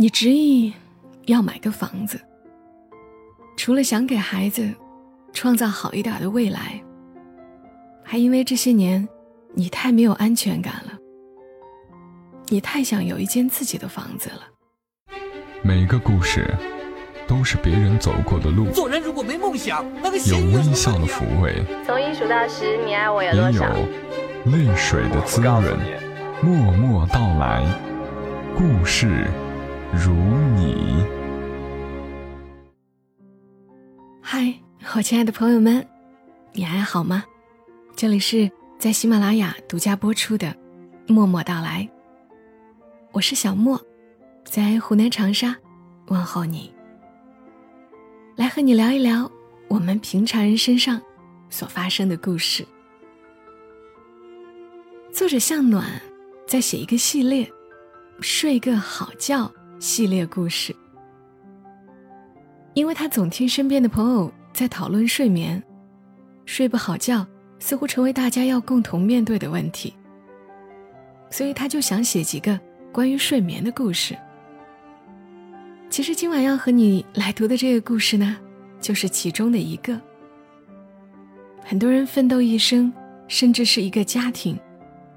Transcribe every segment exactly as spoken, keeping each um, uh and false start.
你执意要买个房子，除了想给孩子创造好一点的未来，还因为这些年你太没有安全感了，你太想有一间自己的房子了。每个故事都是别人走过的路，做人如果没梦想，那个有微笑的抚慰，从一数到十，你爱我有多少，也有泪水的滋润，默默到来，故事如你。嗨，我亲爱的朋友们，你还好吗？这里是在喜马拉雅独家播出的默默到来，我是小默，在湖南长沙问候你，来和你聊一聊我们平常人身上所发生的故事。作者向暖在写一个系列睡个好觉系列故事，因为他总听身边的朋友在讨论睡眠，睡不好觉似乎成为大家要共同面对的问题，所以他就想写几个关于睡眠的故事。其实今晚要和你来读的这个故事呢，就是其中的一个。很多人奋斗一生，甚至是一个家庭，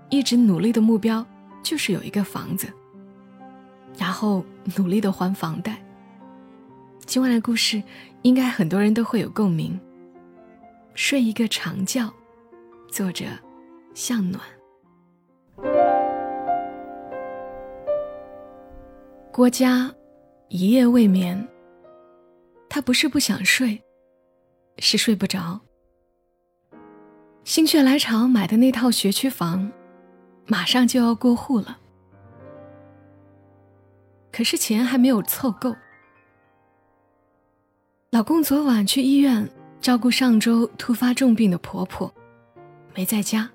一直努力的目标就是有一个房子，然后努力的还房贷。今晚的故事应该很多人都会有共鸣，睡一个长觉，作者向暖。郭嘉一夜未眠，他不是不想睡，是睡不着。心血来潮买的那套学区房马上就要过户了，可是钱还没有凑够。老公昨晚去医院照顾上周突发重病的婆婆，没在家，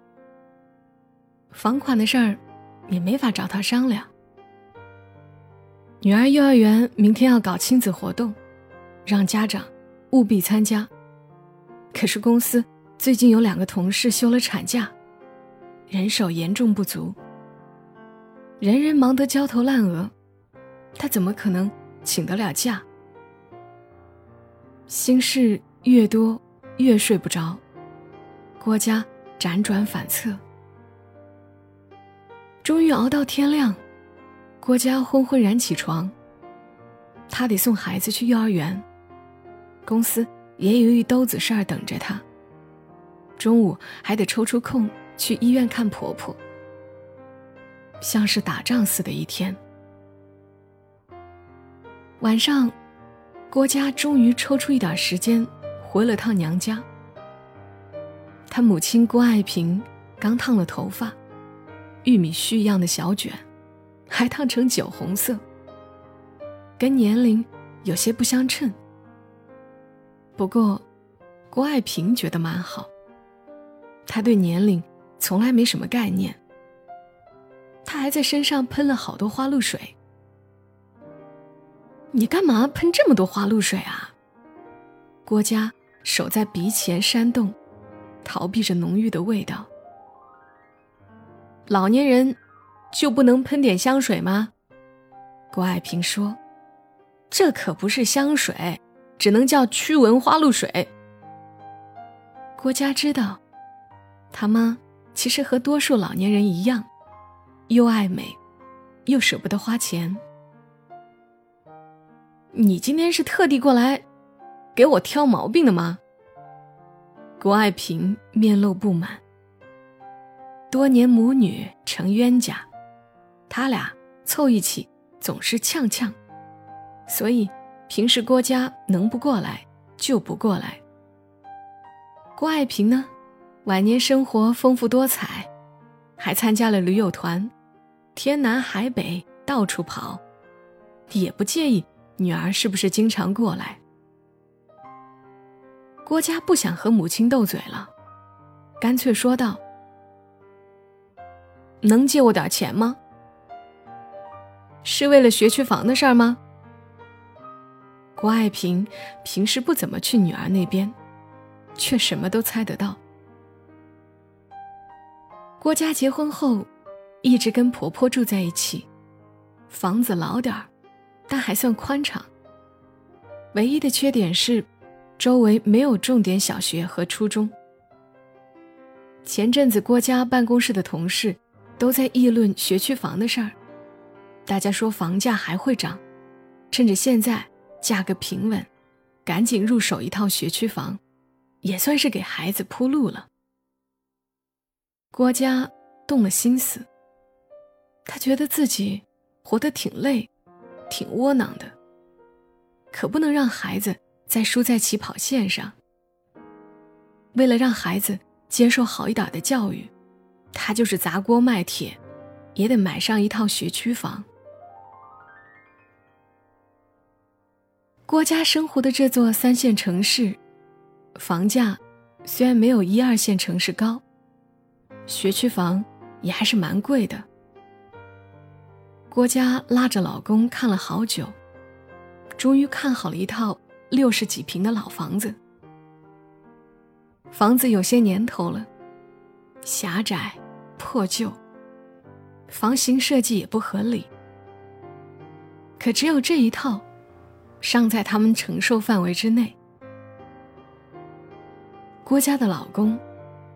房款的事儿也没法找她商量。女儿幼儿园明天要搞亲子活动，让家长务必参加，可是公司最近有两个同事休了产假，人手严重不足，人人忙得焦头烂额，她怎么可能请得了假？心事越多越睡不着，郭嘉辗转反侧，终于熬到天亮。郭嘉昏昏然起床，他得送孩子去幼儿园，公司也有一兜子事儿等着他，中午还得抽出空去医院看婆婆，像是打仗似的一天。晚上郭嘉终于抽出一点时间回了趟娘家，他母亲郭爱萍刚烫了头发，玉米须一样的小卷还烫成酒红色，跟年龄有些不相称，不过郭爱萍觉得蛮好，她对年龄从来没什么概念，她还在身上喷了好多花露水。你干嘛喷这么多花露水啊？郭嘉手在鼻前扇动，逃避着浓郁的味道。老年人就不能喷点香水吗？郭爱萍说，这可不是香水，只能叫驱蚊花露水。郭嘉知道他妈其实和多数老年人一样，又爱美又舍不得花钱。你今天是特地过来给我挑毛病的吗？郭爱萍面露不满，多年母女成冤家，他俩凑一起总是呛呛，所以平时郭嘉能不过来就不过来。郭爱萍呢，晚年生活丰富多彩，还参加了驴友团，天南海北到处跑，也不介意女儿是不是经常过来。郭嘉不想和母亲斗嘴了，干脆说道，能借我点钱吗？是为了学区房的事儿吗？郭爱萍平时不怎么去女儿那边，却什么都猜得到。郭嘉结婚后一直跟婆婆住在一起，房子老点儿，但还算宽敞。唯一的缺点是，周围没有重点小学和初中。前阵子郭家办公室的同事都在议论学区房的事儿，大家说房价还会涨，趁着现在价格平稳，赶紧入手一套学区房，也算是给孩子铺路了。郭家动了心思，他觉得自己活得挺累，挺窝囊的，可不能让孩子再输在起跑线上。为了让孩子接受好一点的教育，他就是砸锅卖铁，也得买上一套学区房。郭家生活的这座三线城市，房价虽然没有一二线城市高，学区房也还是蛮贵的。郭家拉着老公看了好久，终于看好了一套六十几平的老房子。房子有些年头了，狭窄破旧，房型设计也不合理，可只有这一套尚在他们承受范围之内。郭家的老公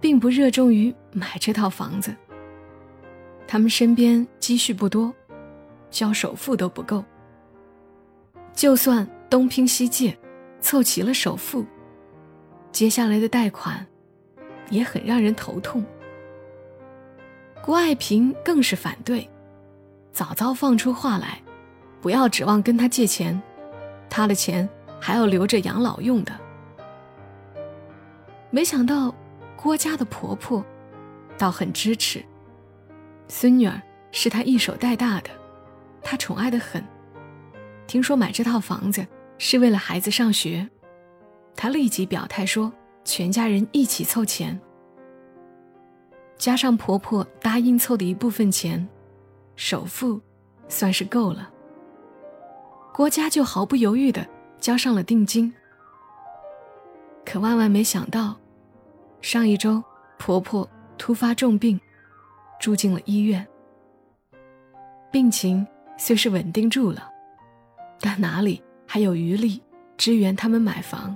并不热衷于买这套房子，他们身边积蓄不多，交首付都不够，就算东拼西借凑齐了首付，接下来的贷款也很让人头痛。郭爱萍更是反对，早早放出话来，不要指望跟他借钱，他的钱还要留着养老用的。没想到郭家的婆婆倒很支持，孙女儿是她一手带大的，她宠爱得很。听说买这套房子是为了孩子上学，她立即表态说全家人一起凑钱。加上婆婆答应凑的一部分钱，首付算是够了。郭家就毫不犹豫地交上了定金。可万万没想到，上一周婆婆突发重病，住进了医院。病情虽是稳定住了，但哪里还有余力支援他们买房？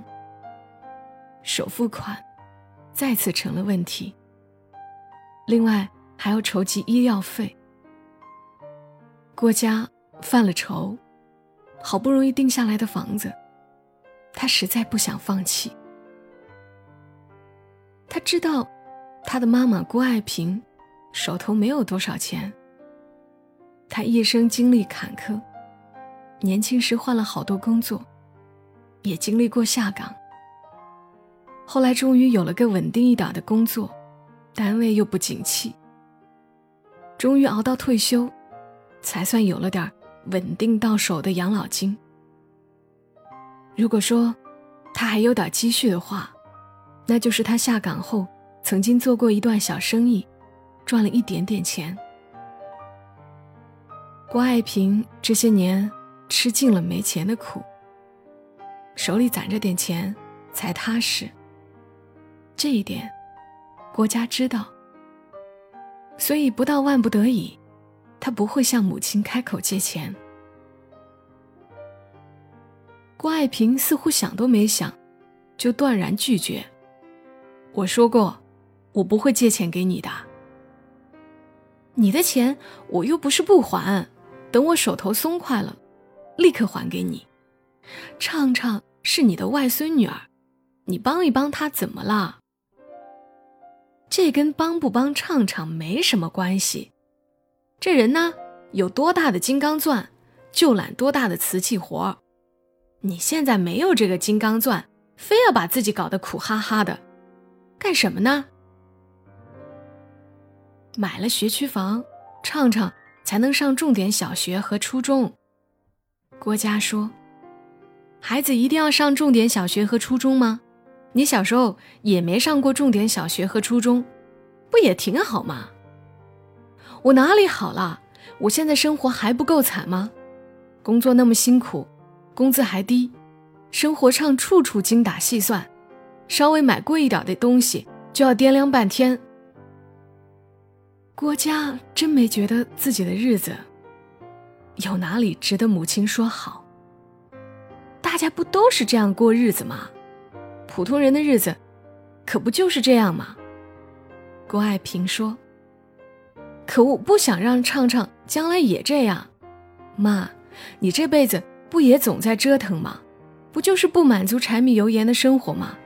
首付款再次成了问题，另外还要筹集医药费。郭家犯了愁，好不容易定下来的房子，他实在不想放弃。他知道他的妈妈郭爱萍手头没有多少钱，他一生经历坎坷，年轻时换了好多工作，也经历过下岗，后来终于有了个稳定一点的工作，单位又不景气，终于熬到退休，才算有了点稳定到手的养老金。如果说他还有点积蓄的话，那就是他下岗后曾经做过一段小生意，赚了一点点钱。郭爱萍这些年吃尽了没钱的苦，手里攒着点钱才踏实。这一点郭家知道，所以不到万不得已，他不会向母亲开口借钱。郭爱萍似乎想都没想，就断然拒绝。我说过，我不会借钱给你的。你的钱我又不是不还，等我手头松快了，立刻还给你。畅畅是你的外孙女儿，你帮一帮她怎么了？这跟帮不帮畅畅没什么关系。这人呢，有多大的金刚钻，就揽多大的瓷器活。你现在没有这个金刚钻，非要把自己搞得苦哈哈的，干什么呢？买了学区房，畅畅才能上重点小学和初中。郭家说，孩子一定要上重点小学和初中吗？你小时候也没上过重点小学和初中，不也挺好吗？我哪里好了？我现在生活还不够惨吗？工作那么辛苦，工资还低，生活上处处精打细算，稍微买贵一点的东西就要掂量半天。郭家真没觉得自己的日子有哪里值得母亲说好？大家不都是这样过日子吗？普通人的日子可不就是这样吗？郭爱萍说，可我不想让畅畅将来也这样。妈，你这辈子不也总在折腾吗？不就是不满足柴米油盐的生活吗？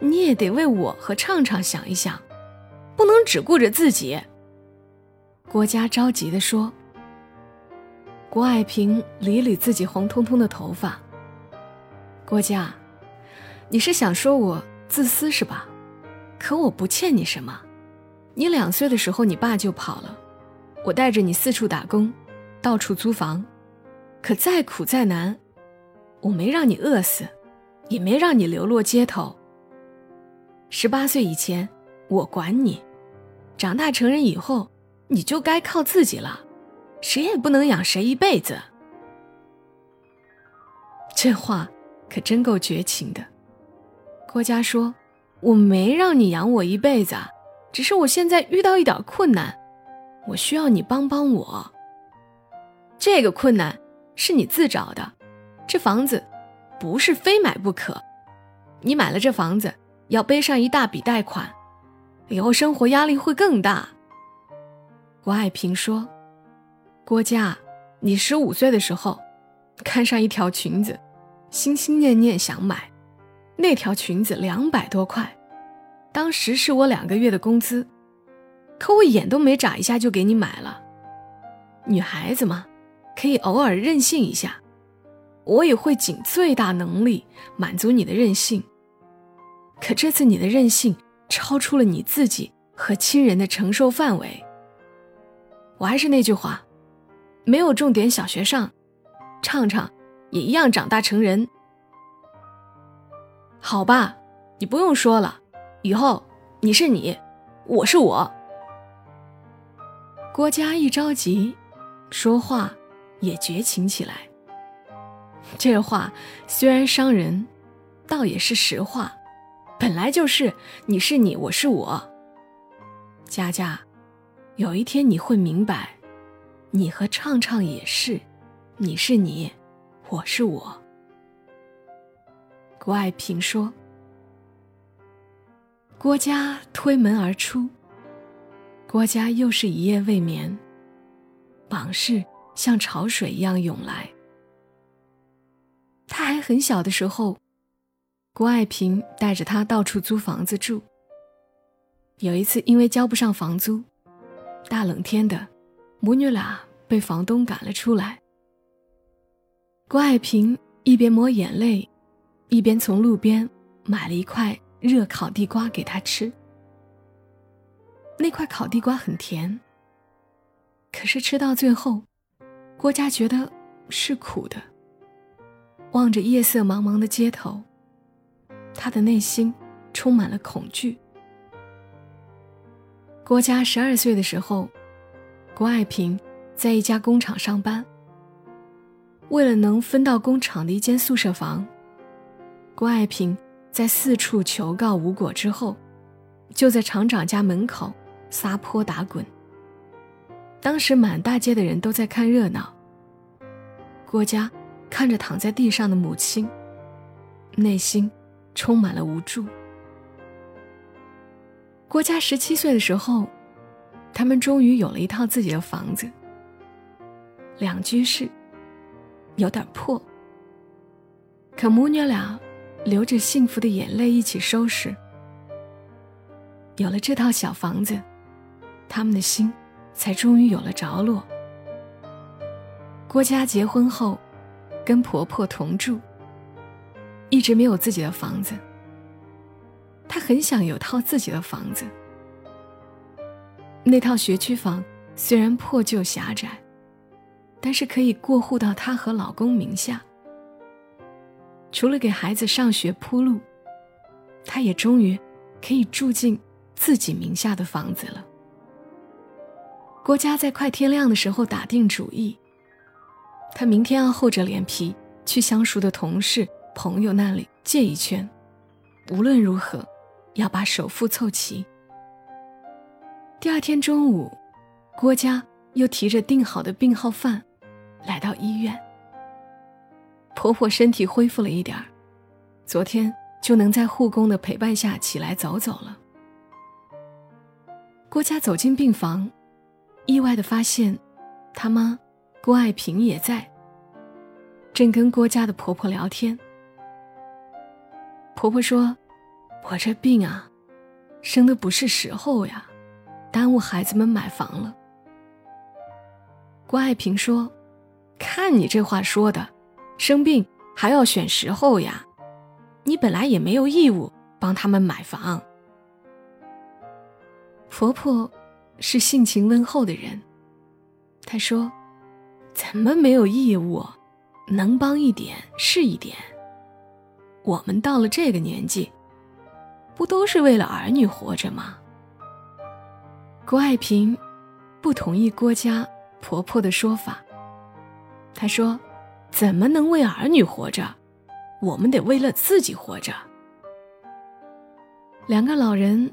你也得为我和畅畅想一想，不能只顾着自己。郭嘉着急地说。郭爱萍理理自己红彤彤的头发。郭嘉，你是想说我自私是吧？可我不欠你什么。你两岁的时候你爸就跑了，我带着你四处打工，到处租房，可再苦再难，我没让你饿死，也没让你流落街头。十八岁以前我管你，长大成人以后你就该靠自己了，谁也不能养谁一辈子。这话可真够绝情的。郭嘉说，我没让你养我一辈子，只是我现在遇到一点困难，我需要你帮帮我。这个困难是你自找的，这房子不是非买不可，你买了这房子要背上一大笔贷款，以后生活压力会更大。郭爱萍说，郭嘉，你十五岁的时候看上一条裙子，心心念念想买，那条裙子两百多块，当时是我两个月的工资，可我眼都没眨一下就给你买了。女孩子嘛，可以偶尔任性一下，我也会尽最大能力满足你的任性，可这次你的任性超出了你自己和亲人的承受范围。我还是那句话，没有重点小学上，畅畅也一样长大成人。好吧，你不用说了，以后你是你，我是我。郭嘉一着急，说话也绝情起来。这话虽然伤人，倒也是实话，本来就是你是你，我是我。佳佳，有一天你会明白，你和畅畅也是，你是你，我是我。郭爱萍说。郭嘉推门而出，郭嘉又是一夜未眠，往事像潮水一样涌来。他还很小的时候，郭爱萍带着他到处租房子住。有一次因为交不上房租，大冷天的，母女俩被房东赶了出来。郭爱萍一边抹眼泪，一边从路边买了一块热烤地瓜给他吃。那块烤地瓜很甜，可是吃到最后，郭嘉觉得是苦的。望着夜色茫茫的街头，他的内心充满了恐惧。郭嘉十二岁的时候，郭爱萍在一家工厂上班。为了能分到工厂的一间宿舍房，郭爱萍在四处求告无果之后，就在厂长家门口撒泼打滚。当时满大街的人都在看热闹，郭嘉看着躺在地上的母亲，内心充满了无助。郭嘉十七岁的时候，他们终于有了一套自己的房子，两居室，有点破，可母女俩流着幸福的眼泪一起收拾。有了这套小房子，他们的心才终于有了着落。郭嘉结婚后跟婆婆同住，一直没有自己的房子，她很想有套自己的房子。那套学区房虽然破旧狭窄，但是可以过户到她和老公名下。除了给孩子上学铺路，她也终于可以住进自己名下的房子了。郭嘉在快天亮的时候打定主意，他明天要厚着脸皮去相熟的同事朋友那里借一圈，无论如何要把首付凑齐。第二天中午，郭嘉又提着订好的病号饭来到医院。婆婆身体恢复了一点儿，昨天就能在护工的陪伴下起来走走了。郭佳走进病房，意外地发现她妈郭爱萍也在，正跟郭佳的婆婆聊天。婆婆说，我这病啊，生的不是时候呀，耽误孩子们买房了。郭爱萍说，看你这话说的，生病还要选时候呀，你本来也没有义务帮他们买房。婆婆是性情温厚的人，她说，怎么没有义务，能帮一点是一点。我们到了这个年纪，不都是为了儿女活着吗？郭爱萍不同意郭家婆婆的说法，她说，怎么能为儿女活着，我们得为了自己活着。两个老人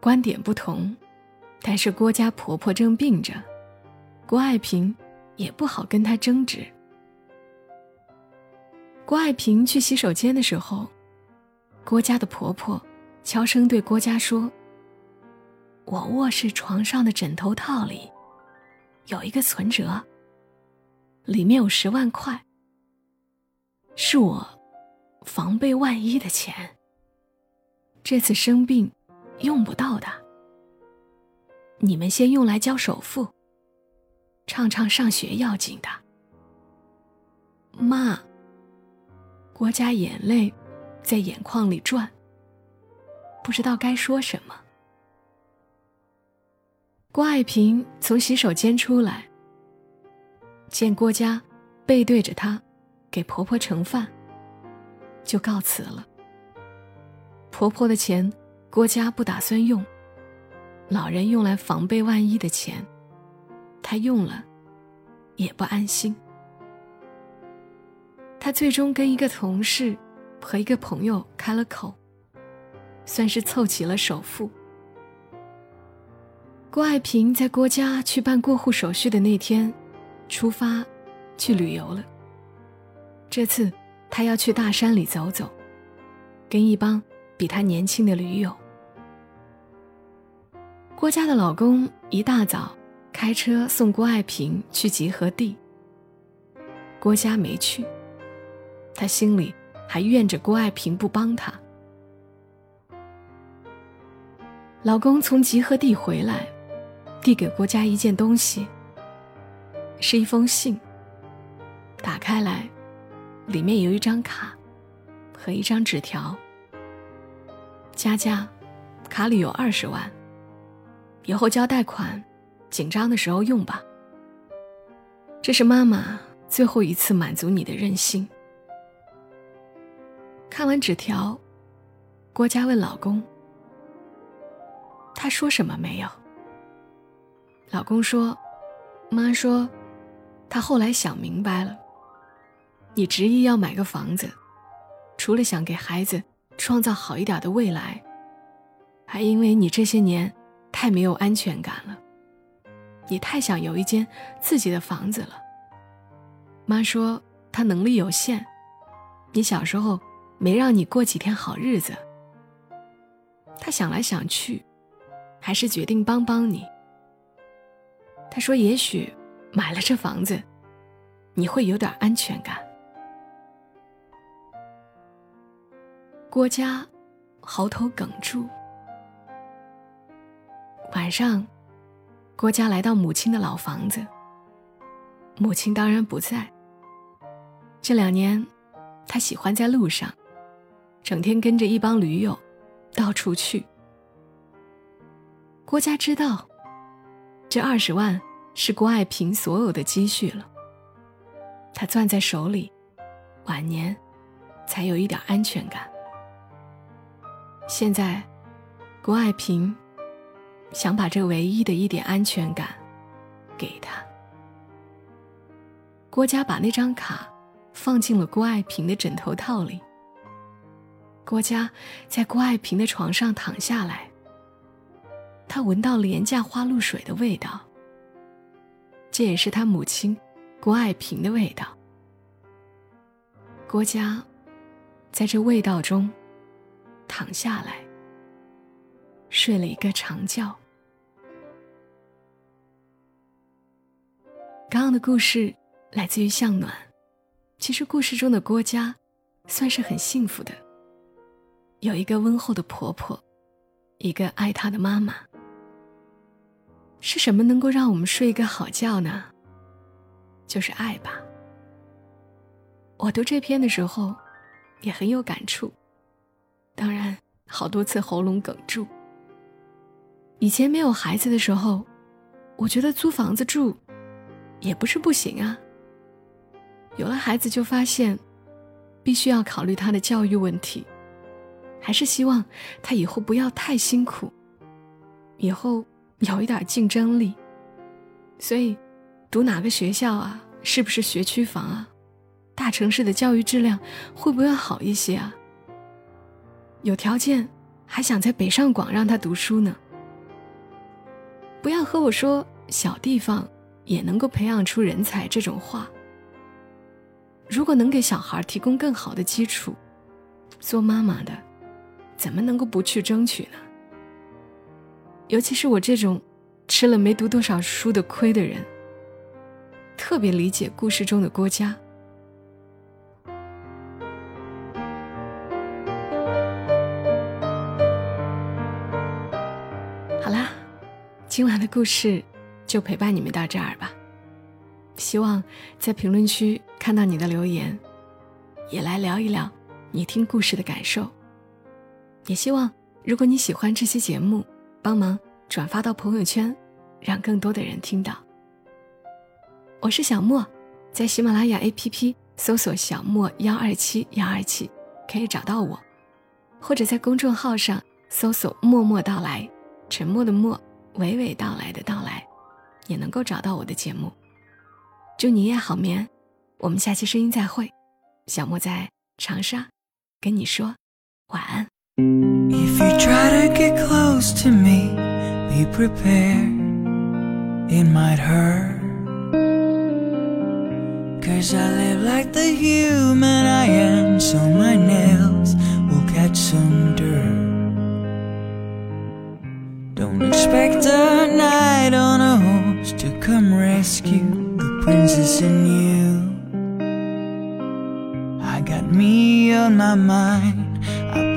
观点不同，但是郭家婆婆正病着，郭爱萍也不好跟她争执。郭爱萍去洗手间的时候，郭家的婆婆悄声对郭家说，我卧室床上的枕头套里有一个存折，里面有十万块，是我防备万一的钱，这次生病用不到的，你们先用来交首付，畅畅上学要紧的。妈，郭家眼泪在眼眶里转，不知道该说什么。郭爱萍从洗手间出来，见郭家背对着她给婆婆盛饭，就告辞了。婆婆的钱郭家不打算用，老人用来防备万一的钱，她用了也不安心。她最终跟一个同事和一个朋友开了口，算是凑齐了首付。郭爱萍在郭家去办过户手续的那天出发去旅游了，这次她要去大山里走走，跟一帮比她年轻的驴友。郭家的老公一大早开车送郭爱萍去集合地，郭家没去，她心里还怨着郭爱萍不帮她。老公从集合地回来，递给郭家一件东西，是一封信，打开来，里面有一张卡和一张纸条。佳佳，卡里有二十万，以后交贷款，紧张的时候用吧。这是妈妈最后一次满足你的任性。看完纸条，郭家问老公，他说什么没有？老公说，妈说她后来想明白了，你执意要买个房子，除了想给孩子创造好一点的未来，还因为你这些年太没有安全感了，你太想有一间自己的房子了。妈说她能力有限，你小时候没让你过几天好日子，她想来想去，还是决定帮帮你。他说，也许买了这房子你会有点安全感。郭家喉头哽住。晚上郭家来到母亲的老房子，母亲当然不在，这两年她喜欢在路上，整天跟着一帮驴友到处去。郭家知道这二十万是郭爱萍所有的积蓄了，她攥在手里，晚年才有一点安全感。现在郭爱萍想把这唯一的一点安全感给她。郭家把那张卡放进了郭爱萍的枕头套里，郭家在郭爱萍的床上躺下来，他闻到廉价花露水的味道，这也是他母亲郭爱萍的味道。郭家在这味道中躺下来，睡了一个长觉。刚刚的故事来自于向暖。其实故事中的郭家算是很幸福的，有一个温厚的婆婆，一个爱她的妈妈。是什么能够让我们睡一个好觉呢？就是爱吧。我读这篇的时候也很有感触，当然好多次喉咙哽住。以前没有孩子的时候，我觉得租房子住也不是不行啊。有了孩子就发现必须要考虑他的教育问题，还是希望他以后不要太辛苦，以后有一点竞争力。所以读哪个学校啊，是不是学区房啊，大城市的教育质量会不会好一些啊，有条件还想在北上广让他读书呢。不要和我说小地方也能够培养出人才这种话。如果能给小孩提供更好的基础，做妈妈的怎么能够不去争取呢？尤其是我这种吃了没读多少书的亏的人，特别理解故事中的郭家。好啦，今晚的故事就陪伴你们到这儿吧。希望在评论区看到你的留言，也来聊一聊你听故事的感受。也希望如果你喜欢这期节目，帮忙转发到朋友圈，让更多的人听到。我是小莫，在喜马拉雅 A P P 搜索小莫一二七一二七可以找到我，或者在公众号上搜索默默到来，沉默的默，娓娓道来的到来，也能够找到我的节目。祝你夜好眠，我们下期声音再会。小莫在长沙跟你说晚安。 If you try to get close to me, be prepared, it might hurt, 'cause I live like the human I am, so my nails will catch some dirt. Don't expect a knight on a horse to come rescue the princess in you. I got me on my mind, I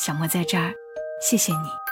小莫在这儿，谢谢你。